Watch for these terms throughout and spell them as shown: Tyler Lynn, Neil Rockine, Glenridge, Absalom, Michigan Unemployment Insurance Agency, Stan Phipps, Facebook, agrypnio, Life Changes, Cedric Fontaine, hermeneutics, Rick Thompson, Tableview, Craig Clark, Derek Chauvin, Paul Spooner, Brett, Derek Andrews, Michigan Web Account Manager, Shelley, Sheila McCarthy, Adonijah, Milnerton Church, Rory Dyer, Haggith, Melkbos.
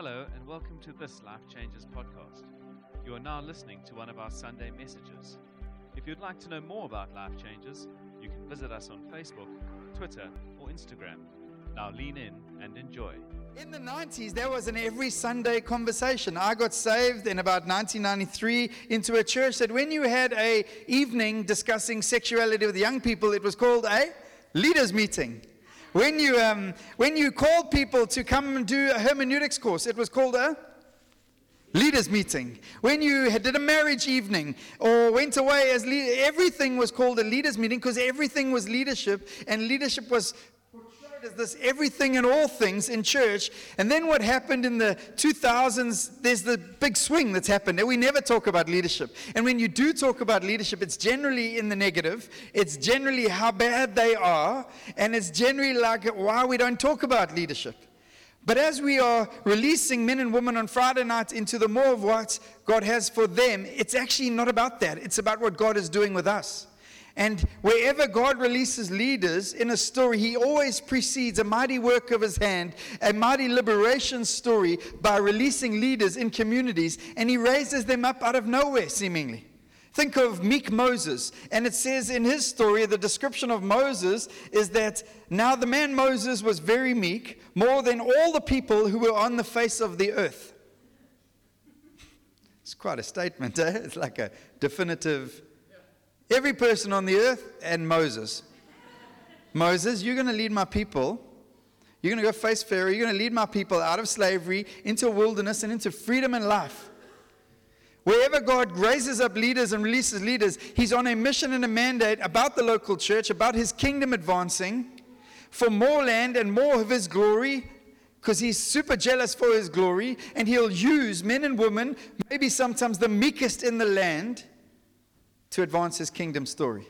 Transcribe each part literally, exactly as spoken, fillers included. Hello and welcome to this Life Changes podcast. You are now listening to one of our Sunday messages. If you'd like to know more about Life Changes, you can visit us on Facebook, Twitter, or Instagram. Now lean in and enjoy. In the nineties, there was an every Sunday conversation. I got saved in about nineteen ninety-three into a church that when you had an evening discussing sexuality with young people, it was called a leaders' meeting. When you um, when you called people to come and do a hermeneutics course, it was called a leaders' meeting. When you did a marriage evening or went away as leader, everything was called a leaders' meeting because everything was leadership, and leadership was portrayed as this everything and all things in church. And then what happened in the two thousands, there's the big swing that's happened, and we never talk about leadership. And when you do talk about leadership, it's generally in the negative. It's generally how bad they are, and it's generally like why we don't talk about leadership. But as we are releasing men and women on Friday night into the more of what God has for them, it's actually not about that. It's about what God is doing with us. And wherever God releases leaders in a story, he always precedes a mighty work of his hand, a mighty liberation story by releasing leaders in communities, and he raises them up out of nowhere, seemingly. Think of meek Moses, and it says in his story, the description of Moses is that now the man Moses was very meek, more than all the people who were on the face of the earth. It's quite a statement, eh? It's like a definitive. Every person on the earth and Moses. Moses, you're going to lead my people. You're going to go face Pharaoh. You're going to lead my people out of slavery into wilderness and into freedom and life. Wherever God raises up leaders and releases leaders, he's on a mission and a mandate about the local church, about his kingdom advancing for more land and more of his glory, because he's super jealous for his glory, and he'll use men and women, maybe sometimes the meekest in the land, to advance his kingdom story.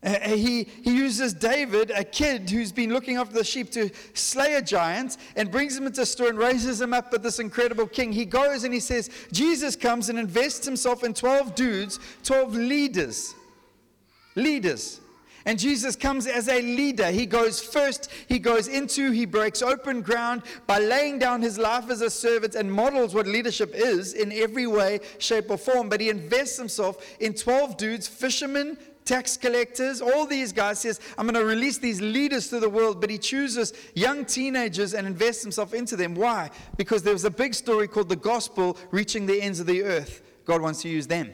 Uh, he, he uses David, a kid who's been looking after the sheep, to slay a giant and brings him into a store and raises him up with this incredible king. He goes and he says, Jesus comes and invests himself in twelve dudes, twelve leaders. Leaders. And Jesus comes as a leader. He goes first, he goes into, he breaks open ground by laying down his life as a servant and models what leadership is in every way, shape, or form. But he invests himself in twelve dudes, fishermen, tax collectors, all these guys. Says, I'm going to release these leaders to the world. But he chooses young teenagers and invests himself into them. Why? Because there was a big story called the gospel reaching the ends of the earth. God wants to use them.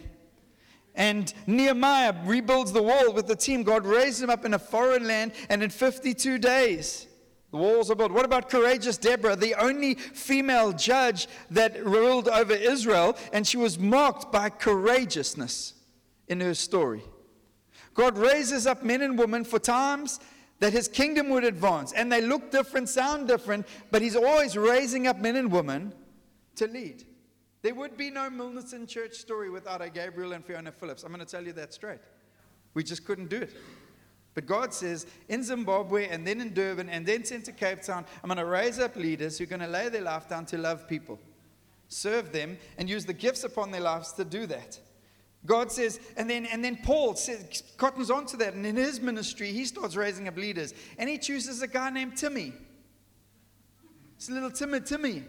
And Nehemiah rebuilds the wall with the team. God raised him up in a foreign land, and in fifty-two days, the walls are built. What about courageous Deborah, the only female judge that ruled over Israel, and she was marked by courageousness in her story. God raises up men and women for times that his kingdom would advance, and they look different, sound different, but he's always raising up men and women to lead. There would be no Milnerton Church story without a Gabriel and Fiona Phillips. I'm going to tell you that straight. We just couldn't do it. But God says, in Zimbabwe and then in Durban and then sent to Cape Town, I'm going to raise up leaders who are going to lay their life down to love people, serve them, and use the gifts upon their lives to do that. God says, and then and then Paul says, cottons onto that, and in his ministry, he starts raising up leaders. And he chooses a guy named Timmy. It's a little timid Timmy.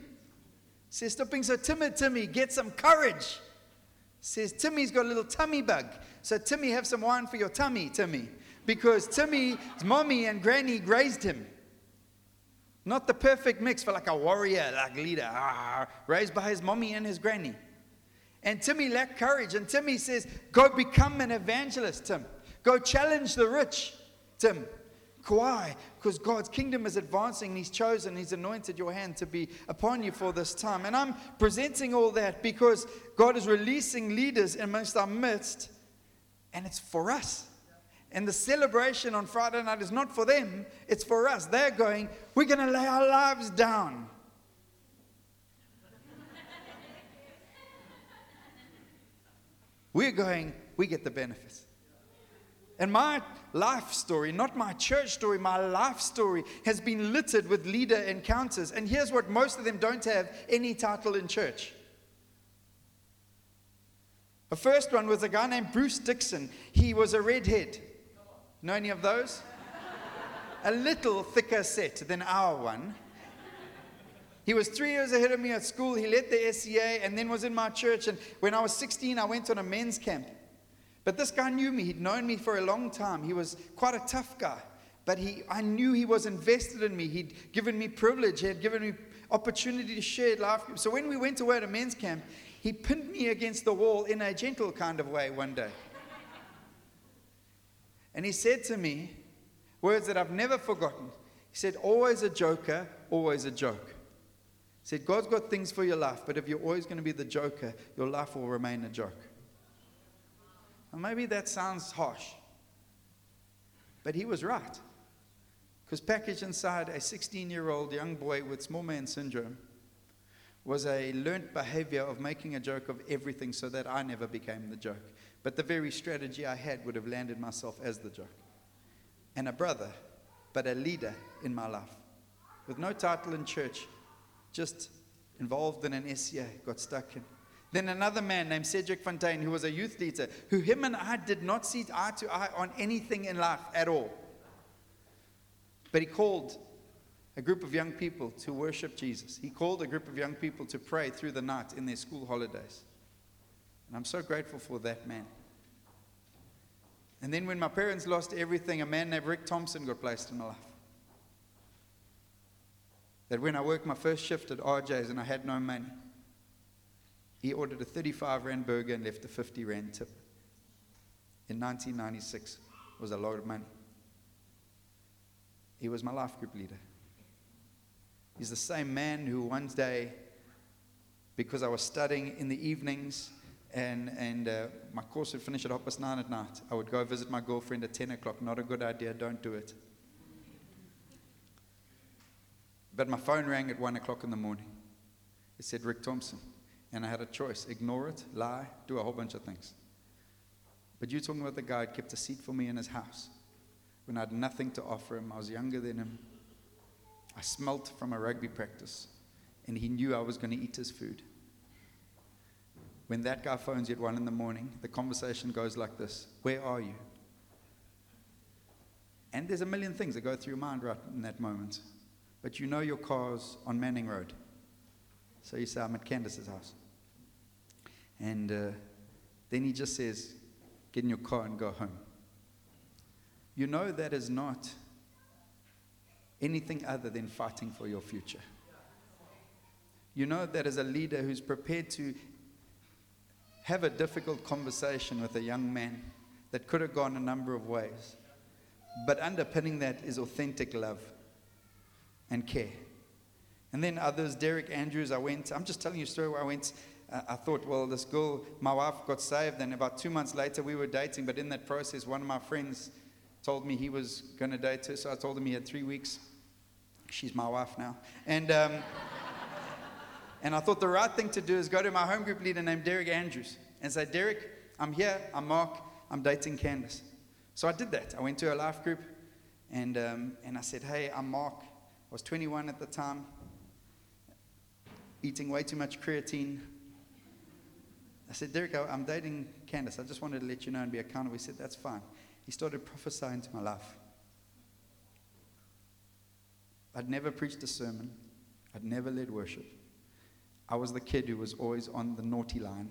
Says, stop being so timid, Timmy. Get some courage. Says, Timmy's got a little tummy bug. So, Timmy, have some wine for your tummy, Timmy. Because Timmy's mommy and granny raised him. Not the perfect mix for like a warrior, like leader. Ah, raised by his mommy and his granny. And Timmy lacked courage. And Timmy says, go become an evangelist, Tim. Go challenge the rich, Tim. Why? Because God's kingdom is advancing, and he's chosen, he's anointed your hand to be upon you for this time. And I'm presenting all that because God is releasing leaders amongst our midst, and it's for us. And the celebration on Friday night is not for them, it's for us. They're going, we're going to lay our lives down. We're going, we get the benefits. And my life story, not my church story, my life story has been littered with leader encounters. And here's what most of them don't have any title in church. The first one was a guy named Bruce Dixon. He was a redhead. Know any of those? A little thicker set than our one. He was three years ahead of me at school. He led the S C A and then was in my church. And when I was sixteen, I went on a men's camp. But this guy knew me. He'd known me for a long time. He was quite a tough guy. But he, I knew he was invested in me. He'd given me privilege. He had given me opportunity to share life. So when we went away to men's camp, he pinned me against the wall in a gentle kind of way one day. And he said to me words that I've never forgotten. He said, always a joker, always a joke. He said, God's got things for your life, but if you're always going to be the joker, your life will remain a joke. And maybe that sounds harsh, but he was right. Because packaged inside a sixteen-year-old young boy with small man syndrome was a learnt behavior of making a joke of everything so that I never became the joke. But the very strategy I had would have landed myself as the joke. And a brother, but a leader in my life. With no title in church, just involved in an S C A, got stuck in. Then another man named Cedric Fontaine, who was a youth leader, who him and I did not see eye to eye on anything in life at all. But he called a group of young people to worship Jesus. He called a group of young people to pray through the night in their school holidays. And I'm so grateful for that man. And then when my parents lost everything, a man named Rick Thompson got placed in my life. That when I worked my first shift at R J's and I had no money, he ordered a thirty-five rand burger and left a fifty rand tip. In nineteen ninety-six, it was a lot of money. He was my life group leader. He's the same man who one day, because I was studying in the evenings and, and uh, my course would finish at half past nine at night, I would go visit my girlfriend at ten o'clock. Not a good idea, don't do it. But my phone rang at one o'clock in the morning. It said Rick Thompson. And I had a choice, ignore it, lie, do a whole bunch of things. But you're talking about the guy who kept a seat for me in his house when I had nothing to offer him. I was younger than him. I smelt from a rugby practice, and he knew I was going to eat his food. When that guy phones you at one in the morning, the conversation goes like this, where are you? And there's a million things that go through your mind right in that moment. But you know your car's on Manning Road. So you say, I'm at Candace's house. And uh, then he just says, get in your car and go home. You know that is not anything other than fighting for your future. You know that is a leader who's prepared to have a difficult conversation with a young man that could have gone a number of ways. But underpinning that is authentic love and care. And then others, Derek Andrews, I went, I'm just telling you a story where I went, uh, I thought, well, this girl, my wife got saved, and about two months later we were dating, but in that process, one of my friends told me he was going to date her, so I told him he had three weeks. She's my wife now. And um, and I thought the right thing to do is go to my home group leader named Derek Andrews and say, Derek, I'm here, I'm Mark, I'm dating Candace. So I did that. I went to her life group, and um, and I said, hey, I'm Mark. I was twenty-one at the time. Eating way too much creatine. I said, Derek, I'm dating Candace. I just wanted to let you know and be accountable. He said, that's fine. He started prophesying to my life. I'd never preached a sermon. I'd never led worship. I was the kid who was always on the naughty line.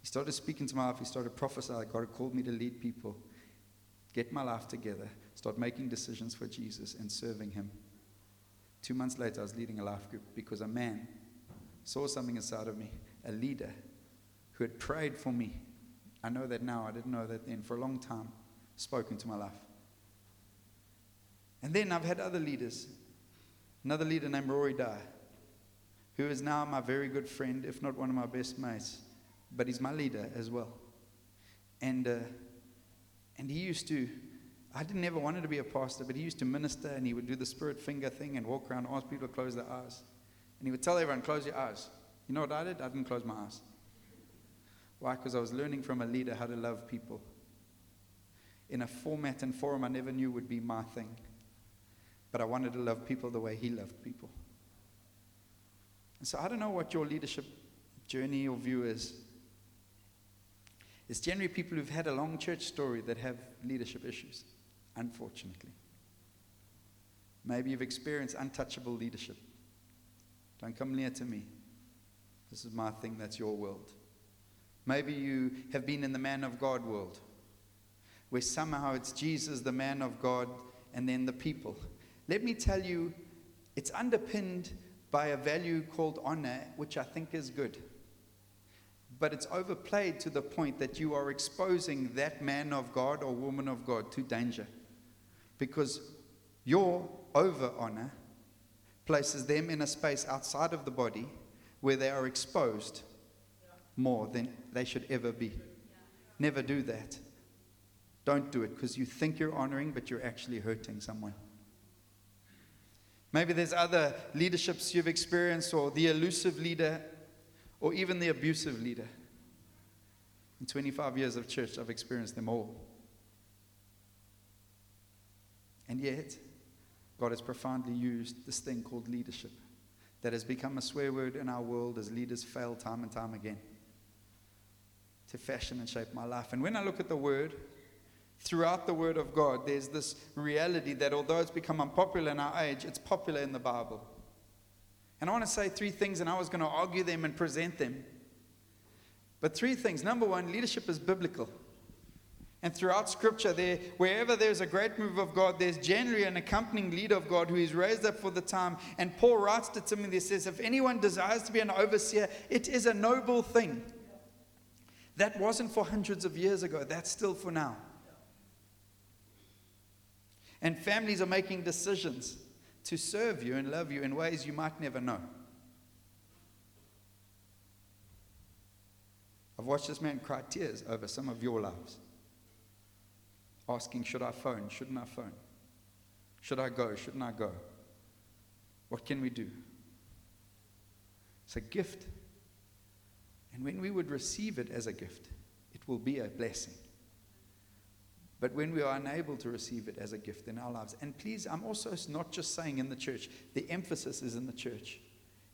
He started speaking to my life. He started prophesying. God had called me to lead people, get my life together, start making decisions for Jesus and serving him. Two months later, I was leading a life group because a man saw something inside of me, a leader who had prayed for me. I know that now. I didn't know that then. For a long time, spoken to my life. And then I've had other leaders. Another leader named Rory Dyer, who is now my very good friend, if not one of my best mates. But he's my leader as well. And, uh, and he used to... I didn't ever want to be a pastor, but he used to minister, and he would do the spirit finger thing and walk around and ask people to close their eyes. And he would tell everyone, close your eyes. You know what I did? I didn't close my eyes. Why? Because I was learning from a leader how to love people in a format and forum I never knew would be my thing. But I wanted to love people the way he loved people. And so I don't know what your leadership journey or view is. It's generally people who've had a long church story that have leadership issues. Unfortunately. Maybe you've experienced untouchable leadership. Don't come near to me. This is my thing. That's your world. Maybe you have been in the man of God world, where somehow it's Jesus, the man of God, and then the people. Let me tell you, it's underpinned by a value called honor, which I think is good. But it's overplayed to the point that you are exposing that man of God or woman of God to danger. Because your over-honor places them in a space outside of the body where they are exposed more than they should ever be. Never do that. Don't do it because you think you're honoring, but you're actually hurting someone. Maybe there's other leaderships you've experienced, or the elusive leader, or even the abusive leader. In twenty-five years of church, I've experienced them all. And yet, God has profoundly used this thing called leadership that has become a swear word in our world as leaders fail time and time again to fashion and shape my life. And when I look at the word, throughout the word of God, there's this reality that although it's become unpopular in our age, it's popular in the Bible. And I want to say three things, and I was going to argue them and present them. But three things. Number one, leadership is biblical. And throughout Scripture, there, wherever there's a great move of God, there's generally an accompanying leader of God who is raised up for the time. And Paul writes to Timothy, says, if anyone desires to be an overseer, it is a noble thing. That wasn't for hundreds of years ago. That's still for now. And families are making decisions to serve you and love you in ways you might never know. I've watched this man cry tears over some of your lives. Asking, should I phone? Shouldn't I phone? Should I go? Shouldn't I go? What can we do? It's a gift. And when we would receive it as a gift, it will be a blessing. But when we are unable to receive it as a gift in our lives, and please, I'm also not just saying in the church, the emphasis is in the church.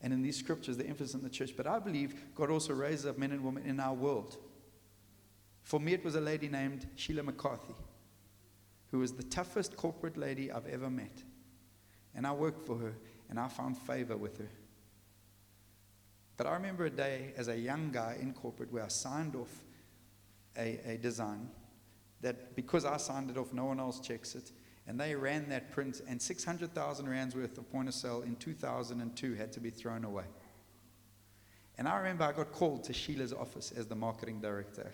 And in these scriptures, the emphasis is in the church. But I believe God also raises up men and women in our world. For me, it was a lady named Sheila McCarthy, who was the toughest corporate lady I've ever met. And I worked for her, and I found favor with her. But I remember a day as a young guy in corporate where I signed off a, a design that because I signed it off, no one else checks it. And they ran that print, and six hundred thousand rands worth of point of sale in two thousand two had to be thrown away. And I remember I got called to Sheila's office as the marketing director.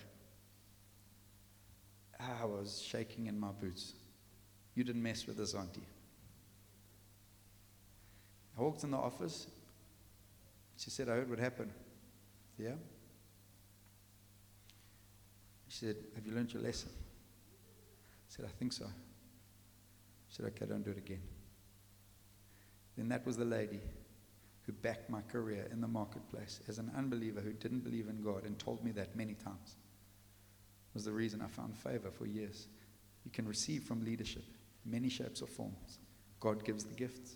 I was shaking in my boots. You didn't mess with this, auntie. I walked in the office. She said, I heard what happened. Yeah? She said, have you learned your lesson? I said, I think so. She said, okay, don't do it again. Then that was the lady who backed my career in the marketplace as an unbeliever who didn't believe in God and told me that many times. It was the reason I found favor for years. You can receive from leadership in many shapes or forms. God gives the gifts.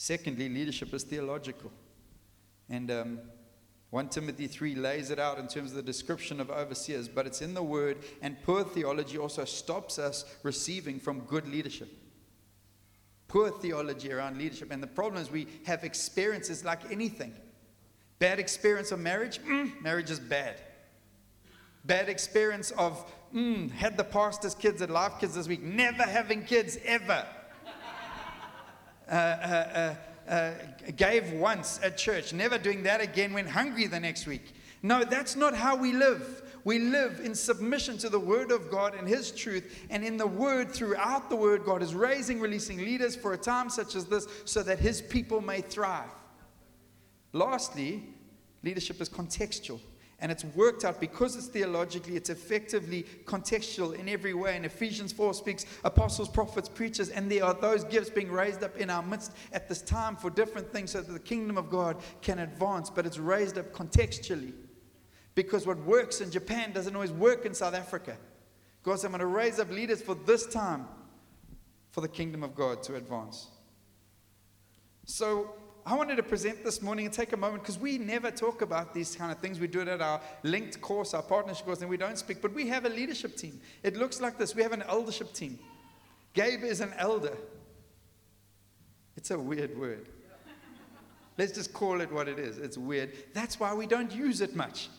Secondly, leadership is theological. And um First Timothy three lays it out in terms of the description of overseers, but it's in the word, and poor theology also stops us receiving from good leadership. Poor theology around leadership. And the problem is we have experiences like anything. Bad experience of marriage, mm, marriage is bad. Bad experience of, mm, had the pastor's kids at Life Kids this week, never having kids ever. uh, uh, uh. Uh, gave once at church, never doing that again, went hungry the next week. No, that's not how we live. We live in submission to the Word of God and His truth, and in the Word, throughout the Word, God is raising, releasing leaders for a time such as this so that His people may thrive. Lastly, leadership is contextual, and it's worked out because it's theologically, it's effectively contextual in every way. And Ephesians four speaks apostles, prophets, preachers, and there are those gifts being raised up in our midst at this time for different things so that the kingdom of God can advance, but it's raised up contextually. Because what works in Japan doesn't always work in South Africa. God said, I'm going to raise up leaders for this time for the kingdom of God to advance. So I wanted to present this morning and take a moment, because we never talk about these kind of things. We do it at our linked course, our partnership course, and we don't speak. But we have a leadership team. It looks like this. We have an eldership team. Gabe is an elder. It's a weird word. Let's just call it what it is. It's weird. That's why we don't use it much.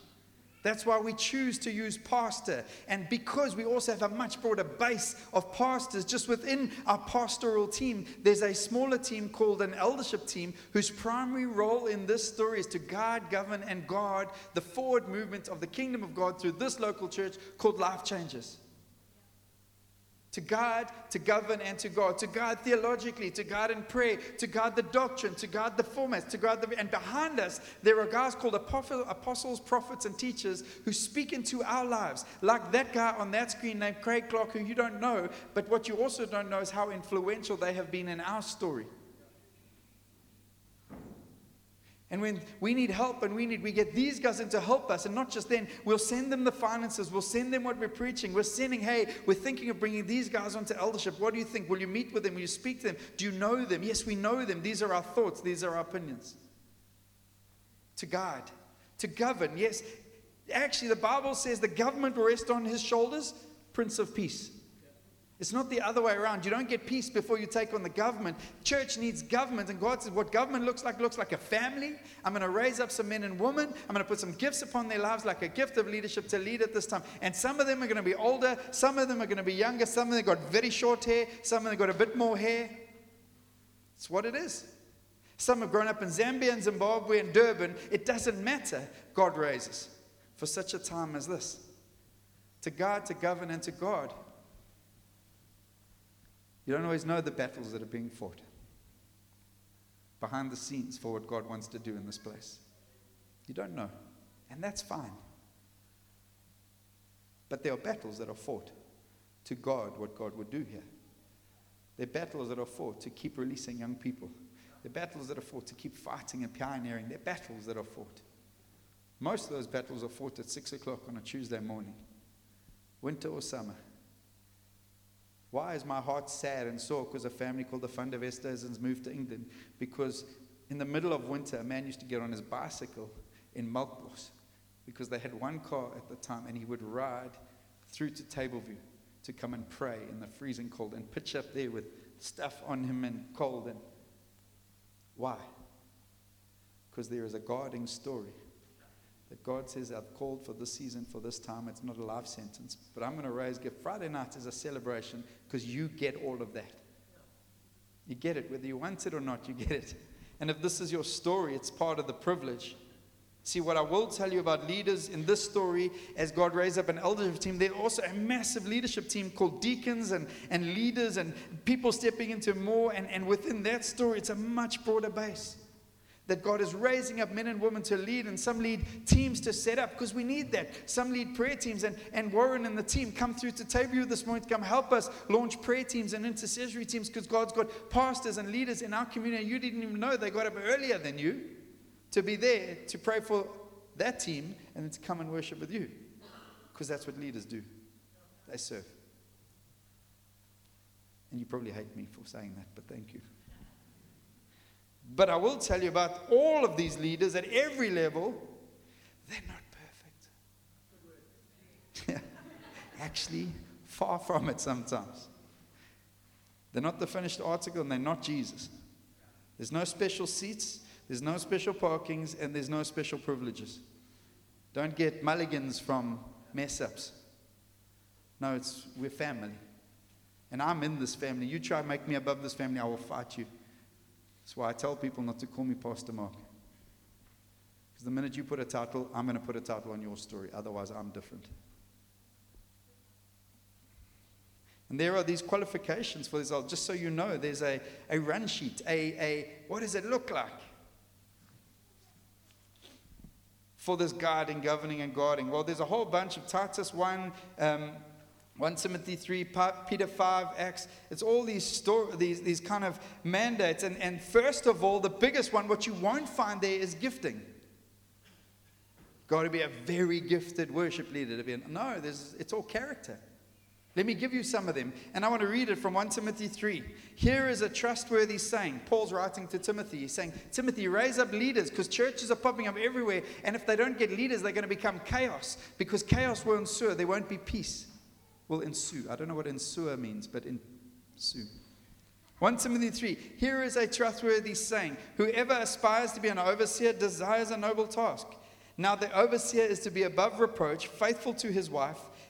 That's why we choose to use pastor. And because we also have a much broader base of pastors, just within our pastoral team, there's a smaller team called an eldership team whose primary role in this story is to guide, govern, and guard the forward movement of the kingdom of God through this local church called Life Changes. To guide, to govern, and to guard. To guide theologically, to guide in prayer, to guide the doctrine, to guide the formats, to guide the... And behind us, there are guys called apostles, prophets, and teachers who speak into our lives. Like that guy on that screen named Craig Clark, who you don't know, but what you also don't know is how influential they have been in our story. And when we need help and we need, we get these guys in to help us. And not just then, we'll send them the finances. We'll send them what we're preaching. We're sending, hey, we're thinking of bringing these guys onto eldership. What do you think? Will you meet with them? Will you speak to them? Do you know them? Yes, we know them. These are our thoughts. These are our opinions. To guide. To govern. Yes, actually the Bible says the government will rest on his shoulders, Prince of Peace. It's not the other way around. You don't get peace before you take on the government. Church needs government. And God says what government looks like, looks like a family. I'm going to raise up some men and women. I'm going to put some gifts upon their lives, like a gift of leadership to lead at this time. And some of them are going to be older. Some of them are going to be younger. Some of them got very short hair. Some of them got a bit more hair. It's what it is. Some have grown up in Zambia and Zimbabwe and Durban. It doesn't matter. God raises for such a time as this. To God, to govern, and to God. You don't always know the battles that are being fought behind the scenes for what God wants to do in this place. You don't know. And that's fine. But there are battles that are fought to guard what God would do here. There are battles that are fought to keep releasing young people. There are battles that are fought to keep fighting and pioneering. There are battles that are fought. Most of those battles are fought at six o'clock on a Tuesday morning, winter or summer. Why is my heart sad and sore? Because a family called the Fundevestesens moved to England. Because in the middle of winter, a man used to get on his bicycle in Melkbos, because they had one car at the time, and he would ride through to Tableview to come and pray in the freezing cold and pitch up there with stuff on him and cold. And why? Because there is a guarding story that God says, I've called for this season, for this time. It's not a life sentence. But I'm going to raise gift. Friday night is a celebration because you get all of that. You get it. Whether you want it or not, you get it. And if this is your story, it's part of the privilege. See, what I will tell you about leaders in this story, as God raised up an eldership team, there's also a massive leadership team called deacons and, and leaders and people stepping into more. And, and within that story, it's a much broader base. That God is raising up men and women to lead, and some lead teams to set up, because we need that. Some lead prayer teams, and, and Warren and the team come through to Tableview this morning to come help us launch prayer teams and intercessory teams, because God's got pastors and leaders in our community, and you didn't even know they got up earlier than you to be there to pray for that team and then to come and worship with you, because that's what leaders do. They serve. And you probably hate me for saying that, but thank you. But I will tell you about all of these leaders at every level. They're not perfect. Actually, far from it sometimes. They're not the finished article, and they're not Jesus. There's no special seats, there's no special parkings, and there's no special privileges. Don't get mulligans from mess-ups. No, it's we're family. And I'm in this family. You try to make me above this family, I will fight you. That's why I tell people not to call me Pastor Mark. Because the minute you put a title, I'm going to put a title on your story. Otherwise, I'm different. And there are these qualifications for this. Just so you know, there's a, a run sheet. A, a what does it look like? For this guiding, governing, and guarding. Well, there's a whole bunch of Titus one, um, First Timothy three, Peter five, Acts. It's all these story, these these kind of mandates. And, and first of all, the biggest one, what you won't find there is gifting. Got to be a very gifted worship leader to be in. No, there's, it's all character. Let me give you some of them. And I want to read it from First Timothy three. Here is a trustworthy saying. Paul's writing to Timothy. He's saying, Timothy, raise up leaders, because churches are popping up everywhere. And if they don't get leaders, they're going to become chaos, because chaos will ensue. There won't be peace. Will ensue. I don't know what ensue means, but ensue. First Timothy three, here is a trustworthy saying, whoever aspires to be an overseer desires a noble task. Now the overseer is to be above reproach, faithful to his wife,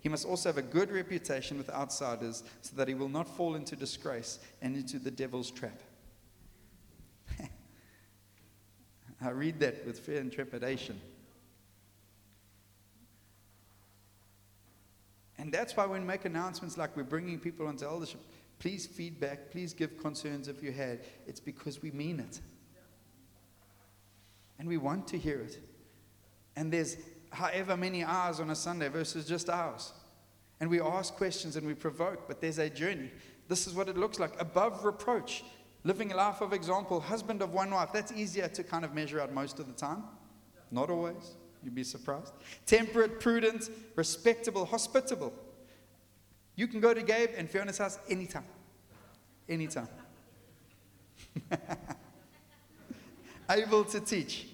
He must also have a good reputation with outsiders, so that he will not fall into disgrace and into the devil's trap. I read that with fear and trepidation. And that's why when we make announcements like we're bringing people onto eldership, please feedback, please give concerns if you had. It's because we mean it. And we want to hear it. And there's however many hours on a Sunday versus just hours. And we ask questions and we provoke, but there's a journey. This is what it looks like. Above reproach, living a life of example, husband of one wife. That's easier to kind of measure out most of the time. Not always. You'd be surprised. Temperate, prudent, respectable, hospitable. You can go to Gabe and Fiona's house anytime. Anytime. Able to teach.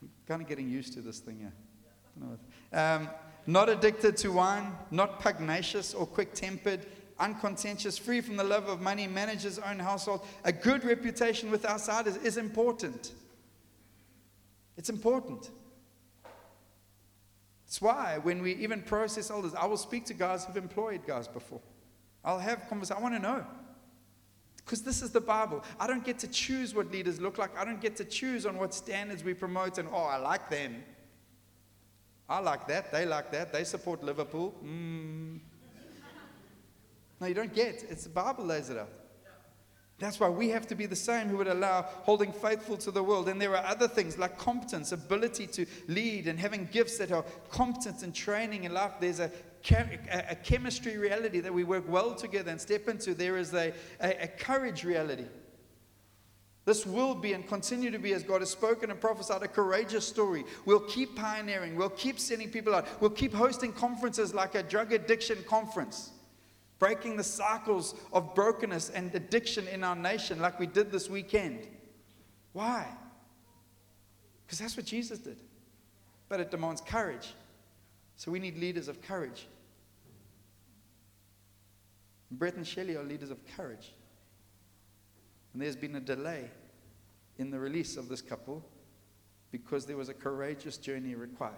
I'm kind of getting used to this thing here. Um, not addicted to wine, not pugnacious or quick-tempered, uncontentious, free from the love of money, manages own household. A good reputation with outsiders is important. It's important. It's why when we even process elders, I will speak to guys who've employed guys before. I'll have conversations. I want to know. Because this is the Bible. I don't get to choose what leaders look like. I don't get to choose on what standards we promote. And, oh, I like them. I like that. They like that. They support Liverpool. Mm. No, you don't get. It's the Bible lays it out. That's why we have to be the same who would allow holding faithful to the world. And there are other things like competence, ability to lead, and having gifts that are competent and training in life. There's a a chemistry reality that we work well together and step into. There is a, a, a courage reality. This will be and continue to be, as God has spoken and prophesied, a courageous story. We'll keep pioneering. We'll keep sending people out. We'll keep hosting conferences like a drug addiction conference, breaking the cycles of brokenness and addiction in our nation like we did this weekend. Why? Because that's what Jesus did. But it demands courage. So we need leaders of courage. Brett and Shelley are leaders of courage. And there's been a delay in the release of this couple because there was a courageous journey required.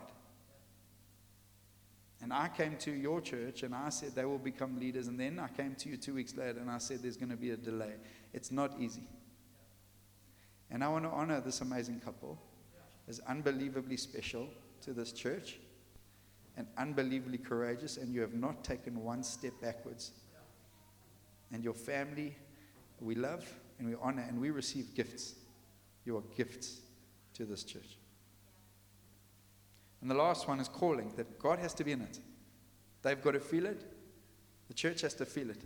And I came to your church and I said they will become leaders. And then I came to you two weeks later and I said there's going to be a delay. It's not easy. And I want to honor this amazing couple as unbelievably special to this church. And unbelievably courageous, and you have not taken one step backwards. And your family, we love and we honor and we receive gifts. You are gifts to this church. And the last one is calling, that God has to be in it. They've got to feel it. The church has to feel it.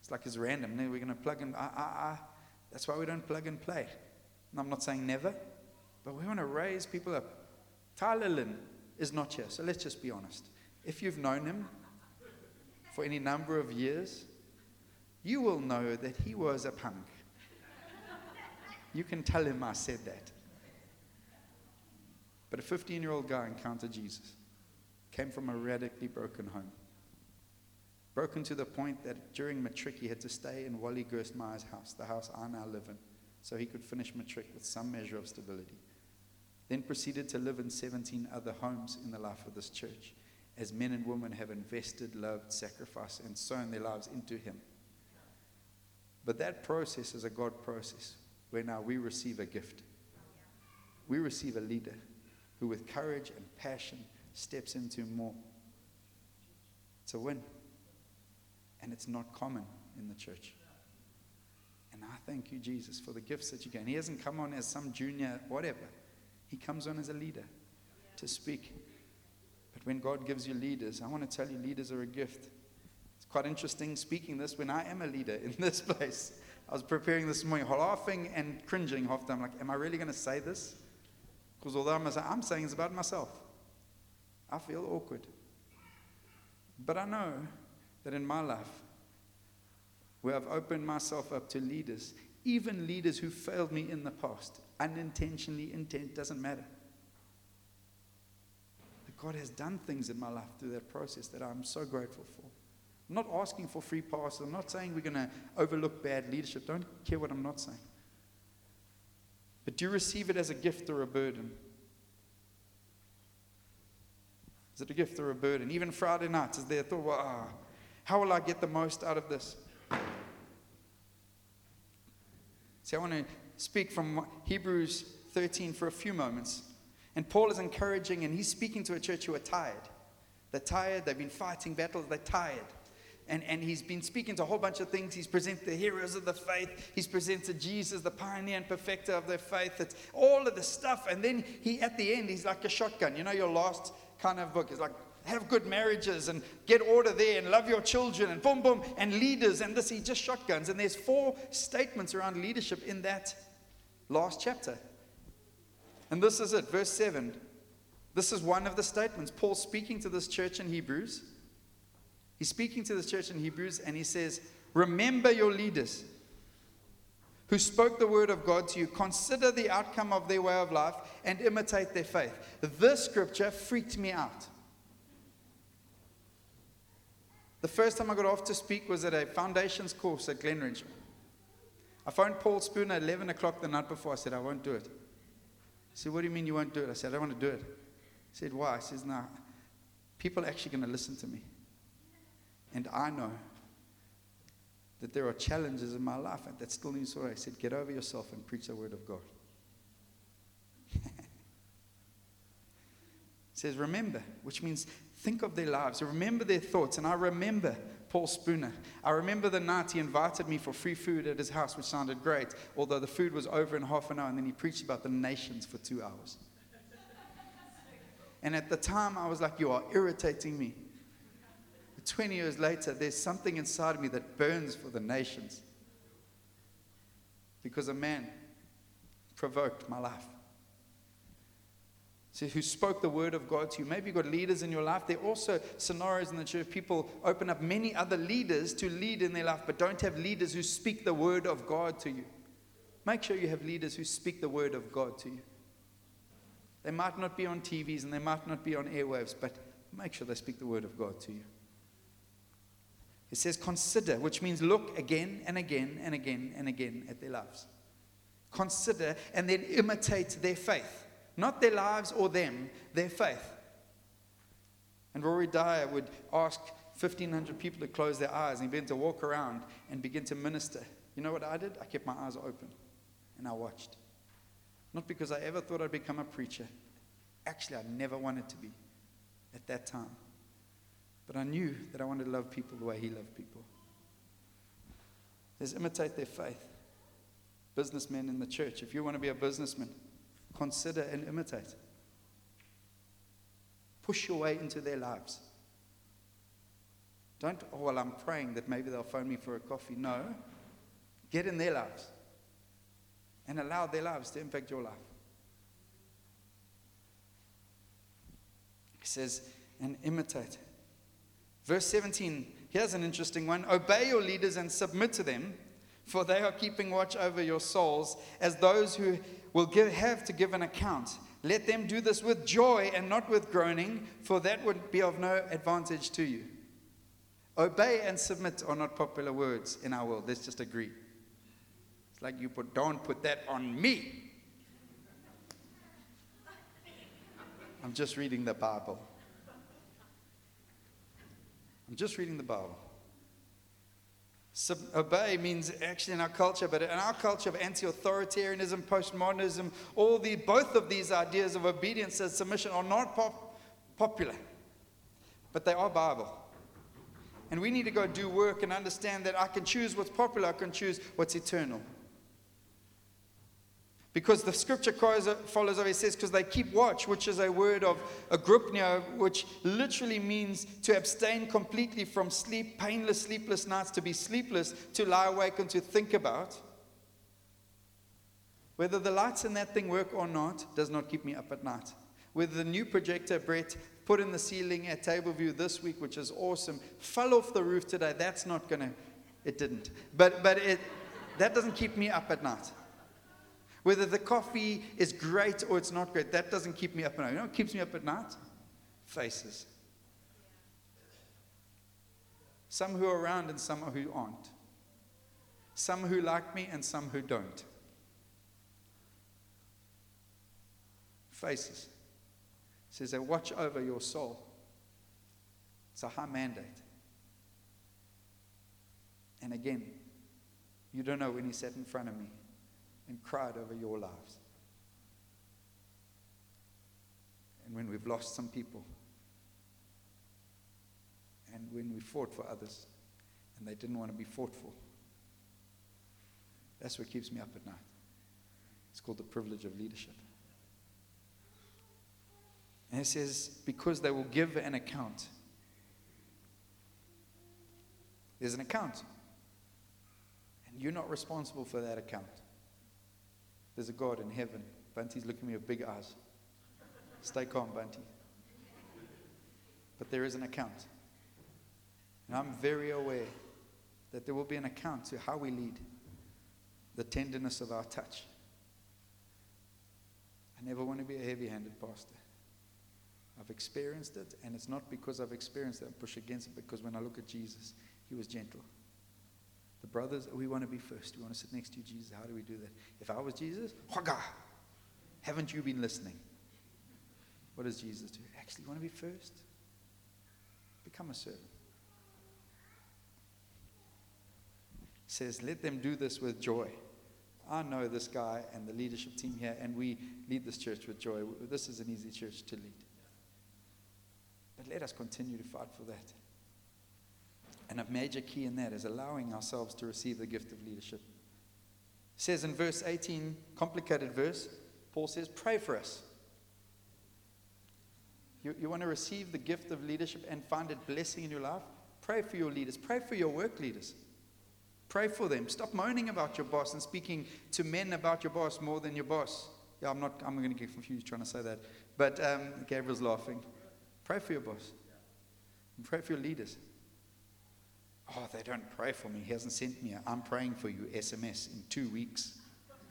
It's like it's random. We're going to plug in. Ah, ah, ah. That's why we don't plug and play. And I'm not saying never, but we want to raise people up. Tyler Lynn is not here. So let's just be honest. If you've known him for any number of years, you will know that he was a punk. You can tell him I said that. But a fifteen-year-old guy encountered Jesus. Came from a radically broken home. Broken to the point that during matric he had to stay in Wally Gerstmeyer's house, the house I now live in, so he could finish matric with some measure of stability. Then proceeded to live in seventeen other homes in the life of this church, as men and women have invested, loved, sacrificed, and sown their lives into him. But that process is a God process, where now we receive a gift. We receive a leader who with courage and passion steps into more. It's a win. And it's not common in the church. And I thank you, Jesus, for the gifts that you gave. He hasn't come on as some junior whatever. He comes on as a leader to speak. But when God gives you leaders, I want to tell you leaders are a gift. It's quite interesting speaking this when I am a leader in this place. I was preparing this morning, laughing and cringing half the time. Like, am I really going to say this? Because although I'm, I'm saying it's about myself, I feel awkward. But I know that in my life, where I've opened myself up to leaders, even leaders who failed me in the past, unintentionally, intent, doesn't matter. That God has done things in my life through that process that I'm so grateful for. I'm not asking for free passes. I'm not saying we're going to overlook bad leadership. Don't care what I'm not saying. But do you receive it as a gift or a burden? Is it a gift or a burden? Even Friday nights, is there a thought, well, ah, how will I get the most out of this? See, I want to speak from Hebrews thirteen for a few moments. And Paul is encouraging, and he's speaking to a church who are tired. They're tired. They've been fighting battles. They're tired. And, and he's been speaking to a whole bunch of things. He's presented the heroes of the faith. He's presented Jesus, the pioneer and perfecter of their faith. It's all of the stuff. And then he, at the end, he's like a shotgun. You know, your last kind of book is like, have good marriages and get order there and love your children and boom, boom, and leaders and this. He just shotguns. And there's four statements around leadership in that last chapter. And this is it, verse seven. This is one of the statements. Paul's speaking to this church in Hebrews. He's speaking to this church in Hebrews, and he says, remember your leaders who spoke the word of God to you. Consider the outcome of their way of life and imitate their faith. This scripture freaked me out. The first time I got off to speak was at a foundations course at Glenridge. I phoned Paul Spooner at eleven o'clock the night before. I said, I won't do it. He said, what do you mean you won't do it? I said, I don't want to do it. He said, why? He says, no, people are actually going to listen to me. And I know that there are challenges in my life and that still needs sorting. I said, get over yourself and preach the word of God. He says, remember, which means think of their lives. Remember their thoughts. And I remember Paul Spooner. I remember the night he invited me for free food at his house, which sounded great, although the food was over in half an hour, and then he preached about the nations for two hours. And at the time, I was like, you are irritating me. But twenty years later, there's something inside of me that burns for the nations. Because a man provoked my life. So who spoke the word of God to you. Maybe you've got leaders in your life. There are also scenarios in the church. People open up many other leaders to lead in their life, but don't have leaders who speak the word of God to you. Make sure you have leaders who speak the word of God to you. They might not be on T Vs and they might not be on airwaves, but make sure they speak the word of God to you. It says consider, which means look again and again and again and again at their lives. Consider and then imitate their faith. Not their lives or them, their faith. And Rory Dyer would ask fifteen hundred people to close their eyes and begin to walk around and begin to minister. You know what I did? I kept my eyes open and I watched. Not because I ever thought I'd become a preacher. Actually, I never wanted to be at that time. But I knew that I wanted to love people the way he loved people. There's imitate their faith. Businessmen in the church. If you want to be a businessman, consider and imitate. Push your way into their lives. Don't, oh, well, I'm praying that maybe they'll phone me for a coffee. No. Get in their lives. And allow their lives to impact your life. He says, and imitate. Verse seventeen, here's an interesting one. Obey your leaders and submit to them, for they are keeping watch over your souls as those who will give, have to give an account. Let them do this with joy and not with groaning, for that would be of no advantage to you. Obey and submit are not popular words in our world. Let's just agree. It's like you put, don't put that on me. I'm just reading the Bible. I'm just reading the Bible. Sub- obey means actually in our culture, but in our culture of anti-authoritarianism, postmodernism, all the both of these ideas of obedience and submission are not pop- popular, but they are Bible. And we need to go do work and understand that I can choose what's popular, I can choose what's eternal. Because the scripture follows over, it says, because they keep watch, which is a word of agrypnio, which literally means to abstain completely from sleep, painless, sleepless nights, to be sleepless, to lie awake and to think about. Whether the lights in that thing work or not does not keep me up at night. Whether the new projector Brett put in the ceiling at Table View this week, which is awesome, fell off the roof today, that's not going to, it didn't. But, but it that doesn't keep me up at night. Whether the coffee is great or it's not great, that doesn't keep me up at night. You know what keeps me up at night? Faces. Some who are around and some who aren't. Some who like me and some who don't. Faces. It says they watch over your soul. It's a high mandate. And again, you don't know when he sat in front of me and cried over your lives. And when we've lost some people, and when we fought for others, and they didn't want to be fought for. That's what keeps me up at night. It's called the privilege of leadership. And it says, because they will give an account. There's an account. And you're not responsible for that account. There's a God in heaven. Bunty's looking at me with big eyes. Stay calm, Bunty. But there is an account. And I'm very aware that there will be an account to how we lead, the tenderness of our touch. I never want to be a heavy-handed pastor. I've experienced it, and it's not because I've experienced it and push against it, because when I look at Jesus, he was gentle. The brothers, we want to be first. We want to sit next to you, Jesus. How do we do that? If I was Jesus, haven't you been listening? What does Jesus do? Actually, you want to be first? Become a servant. It says, let them do this with joy. I know this guy and the leadership team here, and we lead this church with joy. This is an easy church to lead. But let us continue to fight for that. And a major key in that is allowing ourselves to receive the gift of leadership. It says in verse eighteen, complicated verse, Paul says, pray for us. You, you want to receive the gift of leadership and find it blessing in your life? Pray for your leaders. Pray for your work leaders. Pray for them. Stop moaning about your boss and speaking to men about your boss more than your boss. Yeah, I'm not, I'm going to get confused trying to say that. But um, Gabriel's laughing. Pray for your boss. And pray for your leaders. Oh, they don't pray for me. He hasn't sent me a, I'm praying for you S M S in two weeks.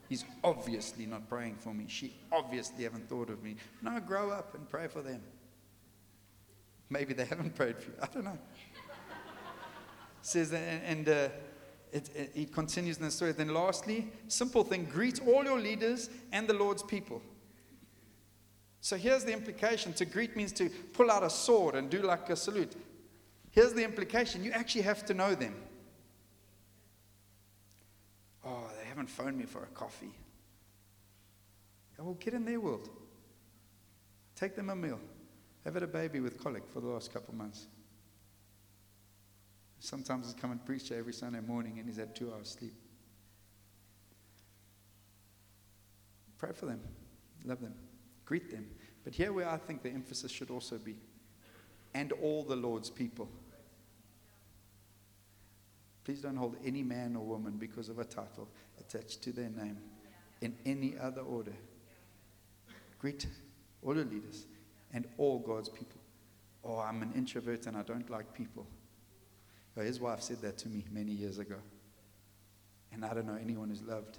He's obviously not praying for me. She obviously haven't thought of me. No, grow up and pray for them. Maybe they haven't prayed for you. I don't know. It says, and, and uh, it, it, it continues in the story. Then lastly, simple thing, greet all your leaders and the Lord's people. So here's the implication. To greet means to pull out a sword and do like a salute. Here's the implication. You actually have to know them. Oh, they haven't phoned me for a coffee. Oh, well, get in their world. Take them a meal. I've had a baby with colic for the last couple months. Sometimes he's come and preached every Sunday morning and he's had two hours sleep. Pray for them. Love them. Greet them. But here where I think the emphasis should also be, and all the Lord's people. Please don't hold any man or woman because of a title attached to their name in any other order. Greet all your leaders and all God's people. Oh, I'm an introvert and I don't like people. Oh, his wife said that to me many years ago. And I don't know anyone who's loved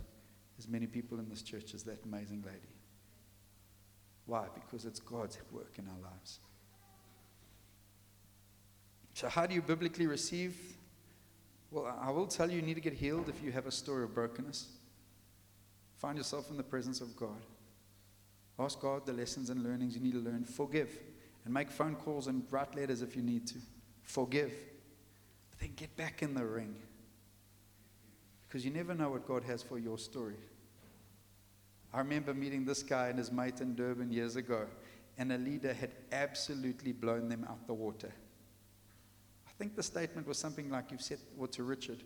as many people in this church as that amazing lady. Why? Because it's God's work in our lives. So how do you biblically receive? Well, I will tell you, you need to get healed if you have a story of brokenness. Find yourself in the presence of God. Ask God the lessons and learnings you need to learn. Forgive. And make phone calls and write letters if you need to. Forgive. But then get back in the ring. Because you never know what God has for your story. I remember meeting this guy and his mate in Durban years ago. And a leader had absolutely blown them out the water. I think the statement was something like, you've said, well, to Richard.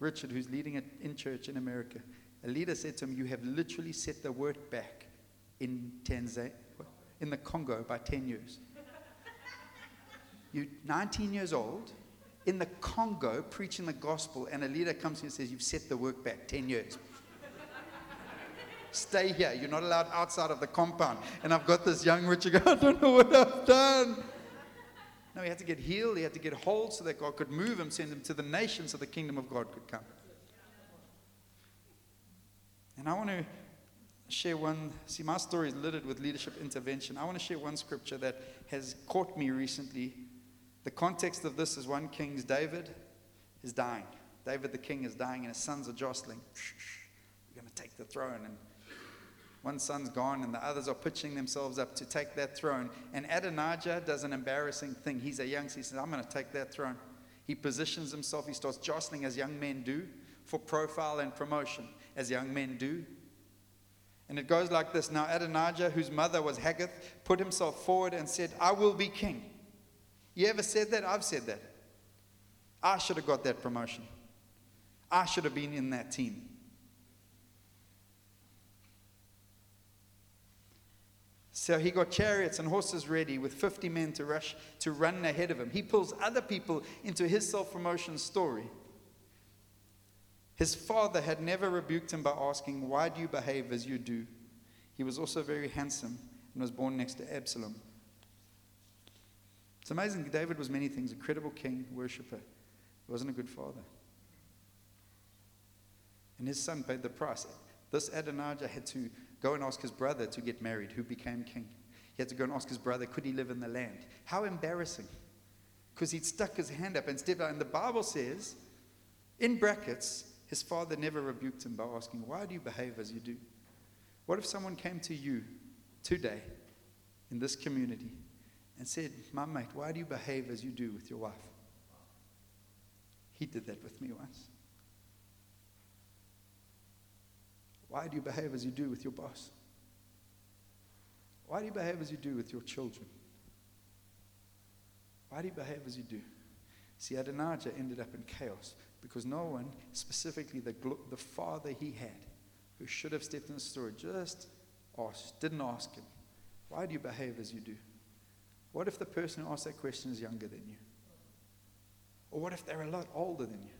Richard, who's leading it in church in America. a leader said to him, you have literally set the work back in Tanzania, in the Congo by ten years. You're nineteen years old, in the Congo, preaching the gospel, and a leader comes in and says, you've set the work back ten years. Stay here. You're not allowed outside of the compound. And I've got this young Richard going, I don't know what I've done. No, he had to get healed. He had to get whole so that God could move him, send him to the nation so the kingdom of God could come. And I want to share one. See, my story is littered with leadership intervention. I want to share one scripture that has caught me recently. The context of this is First Kings. David is dying. David the king is dying and his sons are jostling. We're going to take the throne. And one son's gone and the others are pitching themselves up to take that throne. And Adonijah does an embarrassing thing. He's a young, so he says, I'm going to take that throne. He positions himself. He starts jostling, as young men do, for profile and promotion, as young men do. And it goes like this. Now Adonijah, whose mother was Haggith, put himself forward and said, I will be king. You ever said that? I've said that. I should have got that promotion. I should have been in that team. So he got chariots and horses ready with fifty men to rush to run ahead of him. He pulls other people into his self-promotion story. His father had never rebuked him by asking, why do you behave as you do? He was also very handsome and was born next to Absalom. It's amazing. David was many things. Incredible king, worshiper. He wasn't a good father. And his son paid the price. This Adonijah had to go and ask his brother to get married, who became king. He had to go and ask his brother, could he live in the land? How embarrassing. Because he'd stuck his hand up and stepped out. And the Bible says, in brackets, his father never rebuked him by asking, why do you behave as you do? What if someone came to you today in this community and said, my mate, why do you behave as you do with your wife? He did that with me once. Why do you behave as you do with your boss? Why do you behave as you do with your children? Why do you behave as you do? See, Adonijah ended up in chaos because no one, specifically the, the father he had, who should have stepped in the story, just asked, didn't ask him, why do you behave as you do? What if the person who asked that question is younger than you? Or what if they're a lot older than you?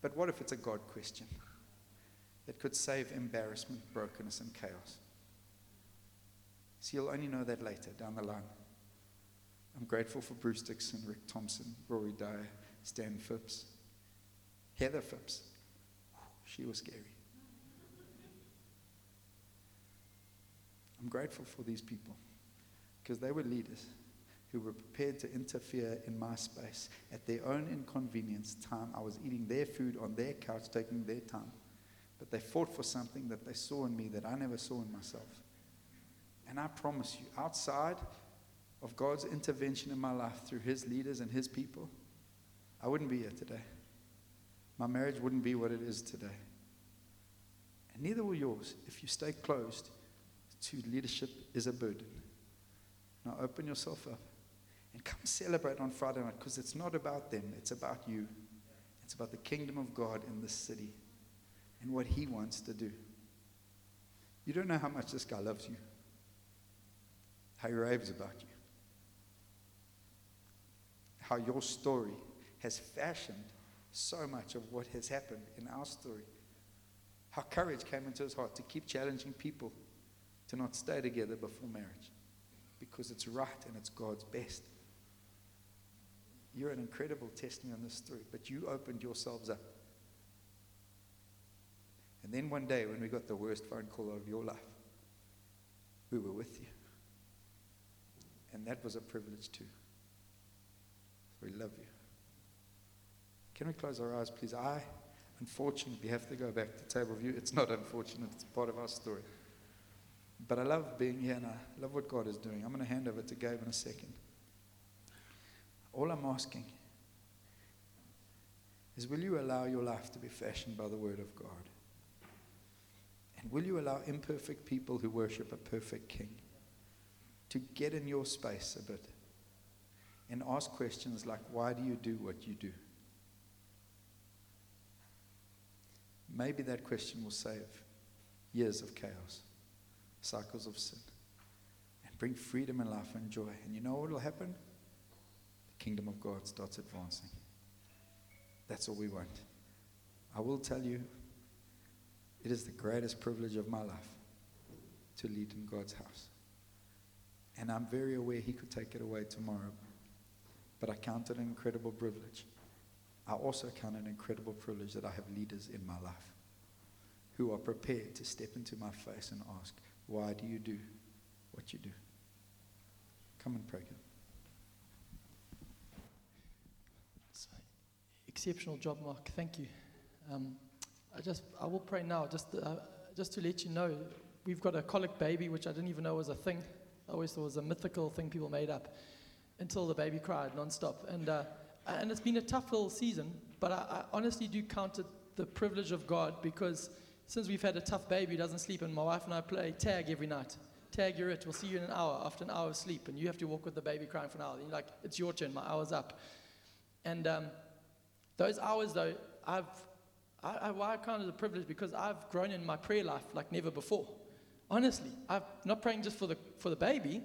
But what if it's a God question that could save embarrassment, brokenness, and chaos? See, you'll only know that later, down the line. I'm grateful for Bruce Dixon, Rick Thompson, Rory Dyer, Stan Phipps, Heather Phipps. She was scary. I'm grateful for these people because they were leaders who were prepared to interfere in my space at their own inconvenience time. I was eating their food on their couch, taking their time. But they fought for something that they saw in me that I never saw in myself. And I promise you, outside of God's intervention in my life through his leaders and his people, I wouldn't be here today. My marriage wouldn't be what it is today. And neither will yours if you stay closed to leadership is a burden. Now open yourself up and come celebrate on Friday night, because it's not about them, it's about you. It's about the kingdom of God in this city and what he wants to do. You don't know how much this guy loves you, how he raves about you, how your story has fashioned so much of what has happened in our story, how courage came into his heart to keep challenging people to not stay together before marriage, because it's right and it's God's best. You're an incredible testimony on this story, but you opened yourselves up. And then one day when we got the worst phone call of your life, we were with you. And that was a privilege too. We love you. Can we close our eyes, please? I, unfortunately, have to go back to table view. It's not unfortunate. It's part of our story. But I love being here and I love what God is doing. I'm going to hand over to Gabe in a second. All I'm asking is, will you allow your life to be fashioned by the word of God? And will you allow imperfect people who worship a perfect king to get in your space a bit and ask questions like, why do you do what you do? Maybe that question will save years of chaos, cycles of sin, and bring freedom and life and joy. And you know what will happen? The kingdom of God starts advancing. That's all we want. I will tell you, it is the greatest privilege of my life to lead in God's house. And I'm very aware he could take it away tomorrow. But I count it an incredible privilege. I also count it an incredible privilege that I have leaders in my life who are prepared to step into my face and ask, why do you do what you do? Come and pray. So, exceptional job, Mark. Thank you. Um, I just I will pray now, just uh, just to let you know, we've got a colic baby, which I didn't even know was a thing. I always thought it was a mythical thing people made up, until the baby cried nonstop. And uh, and it's been a tough little season, but I, I honestly do count it the privilege of God, because since we've had a tough baby who doesn't sleep, and my wife and I play tag every night. Tag, you're it. We'll see you in an hour after an hour of sleep, and you have to walk with the baby crying for an hour. And you're like, it's your turn. My hour's up. And um, those hours, though, I've I, I, why I count it a privilege, because I've grown in my prayer life like never before. Honestly, I'm not praying just for the for the baby,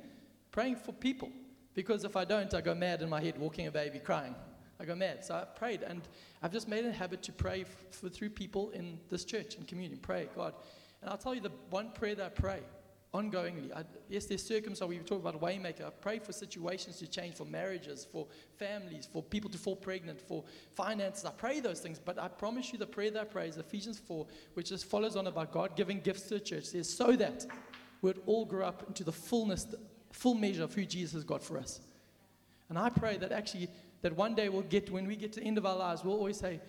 praying for people. Because if I don't, I go mad in my head, walking a baby, crying. I go mad. So I prayed, and I've just made it a habit to pray for, through people in this church and community. Pray, God. And I'll tell you the one prayer that I pray ongoingly. I, yes, there's circumstances. We talk about Waymaker. I pray for situations to change, for marriages, for families, for people to fall pregnant, for finances. I pray those things, but I promise you the prayer that I pray is Ephesians four, which just follows on about God giving gifts to the church. It says, so that we'd all grow up into the fullness, the full measure of who Jesus has got for us. And I pray that actually that one day we'll get, when we get to the end of our lives, we'll always say,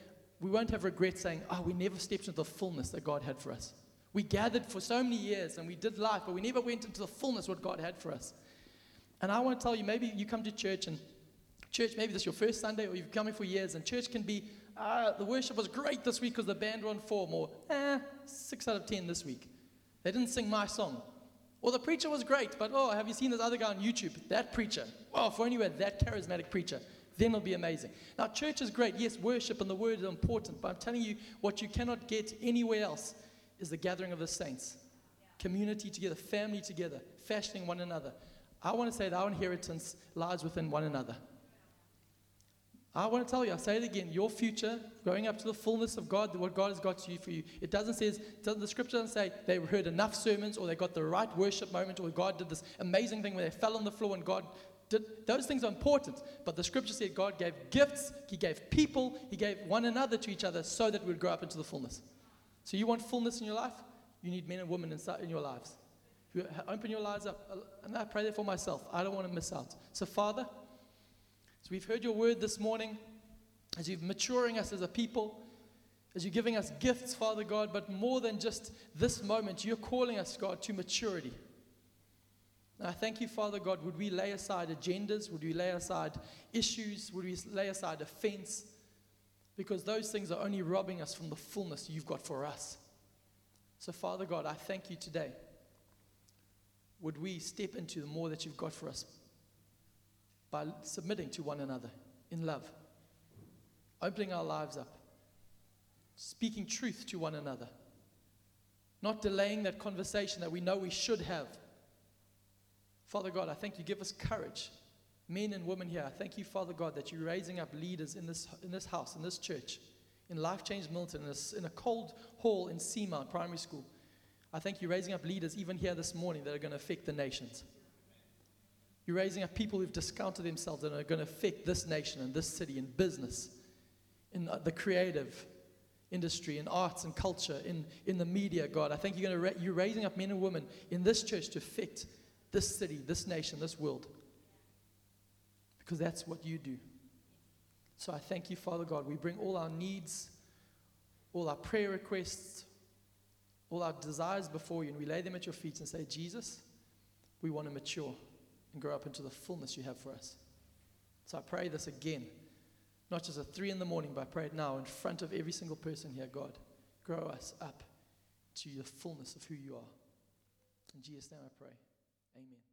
we won't have regret saying, oh, we never stepped into the fullness that God had for us. We gathered for so many years and we did life, but we never went into the fullness what God had for us. And I want to tell you, maybe you come to church, and church, maybe this is your first Sunday, or you've come here for years, and church can be, ah, the worship was great this week because the band were on form, or ah, six out of ten this week. They didn't sing my song. Or the preacher was great, but oh, have you seen this other guy on YouTube? That preacher. Oh, if only we had that charismatic preacher. Then it'll be amazing. Now, church is great. Yes, worship and the word is important, but I'm telling you, what you cannot get anywhere else is the gathering of the saints. Yeah. Community together, family together, fashioning one another. I want to say that our inheritance lies within one another. I want to tell you, I'll say it again, your future, growing up to the fullness of God, what God has got to you for you. It doesn't say, it doesn't, the scripture doesn't say they heard enough sermons, or they got the right worship moment, or God did this amazing thing where they fell on the floor and God did. Those things are important, but the scripture said God gave gifts, he gave people, he gave one another to each other so that we would grow up into the fullness. So you want fullness in your life? You need men and women inside in your lives. Who open your lives up. And I pray that for myself. I don't want to miss out. So Father, as we've heard your word this morning, as you're maturing us as a people, as you're giving us gifts, Father God, but more than just this moment, you're calling us, God, to maturity. And I thank you, Father God, would we lay aside agendas? Would we lay aside issues? Would we lay aside offense? Because those things are only robbing us from the fullness you've got for us. So, Father God, I thank you today. Would we step into the more that you've got for us by submitting to one another in love, opening our lives up, speaking truth to one another, not delaying that conversation that we know we should have. Father God, I thank you. Give us courage. Men and women here, I thank you, Father God, that you're raising up leaders in this in this house, in this church, in Life Changes Milnerton, in a, in a cold hall in Seamount Primary School. I thank you, raising up leaders even here this morning that are going to affect the nations. You're raising up people who've discounted themselves and are going to affect this nation and this city in business, in the creative industry, in arts and culture, in, in the media, God. I thank you're, going to ra- you're raising up men and women in this church to affect this city, this nation, this world. Because that's what you do. So I thank you, Father God. We bring all our needs, all our prayer requests, all our desires before you, and we lay them at your feet and say, Jesus, we want to mature and grow up into the fullness you have for us. So I pray this again, not just at three in the morning, but I pray it now in front of every single person here. God, grow us up to the fullness of who you are. In Jesus' name I pray. Amen.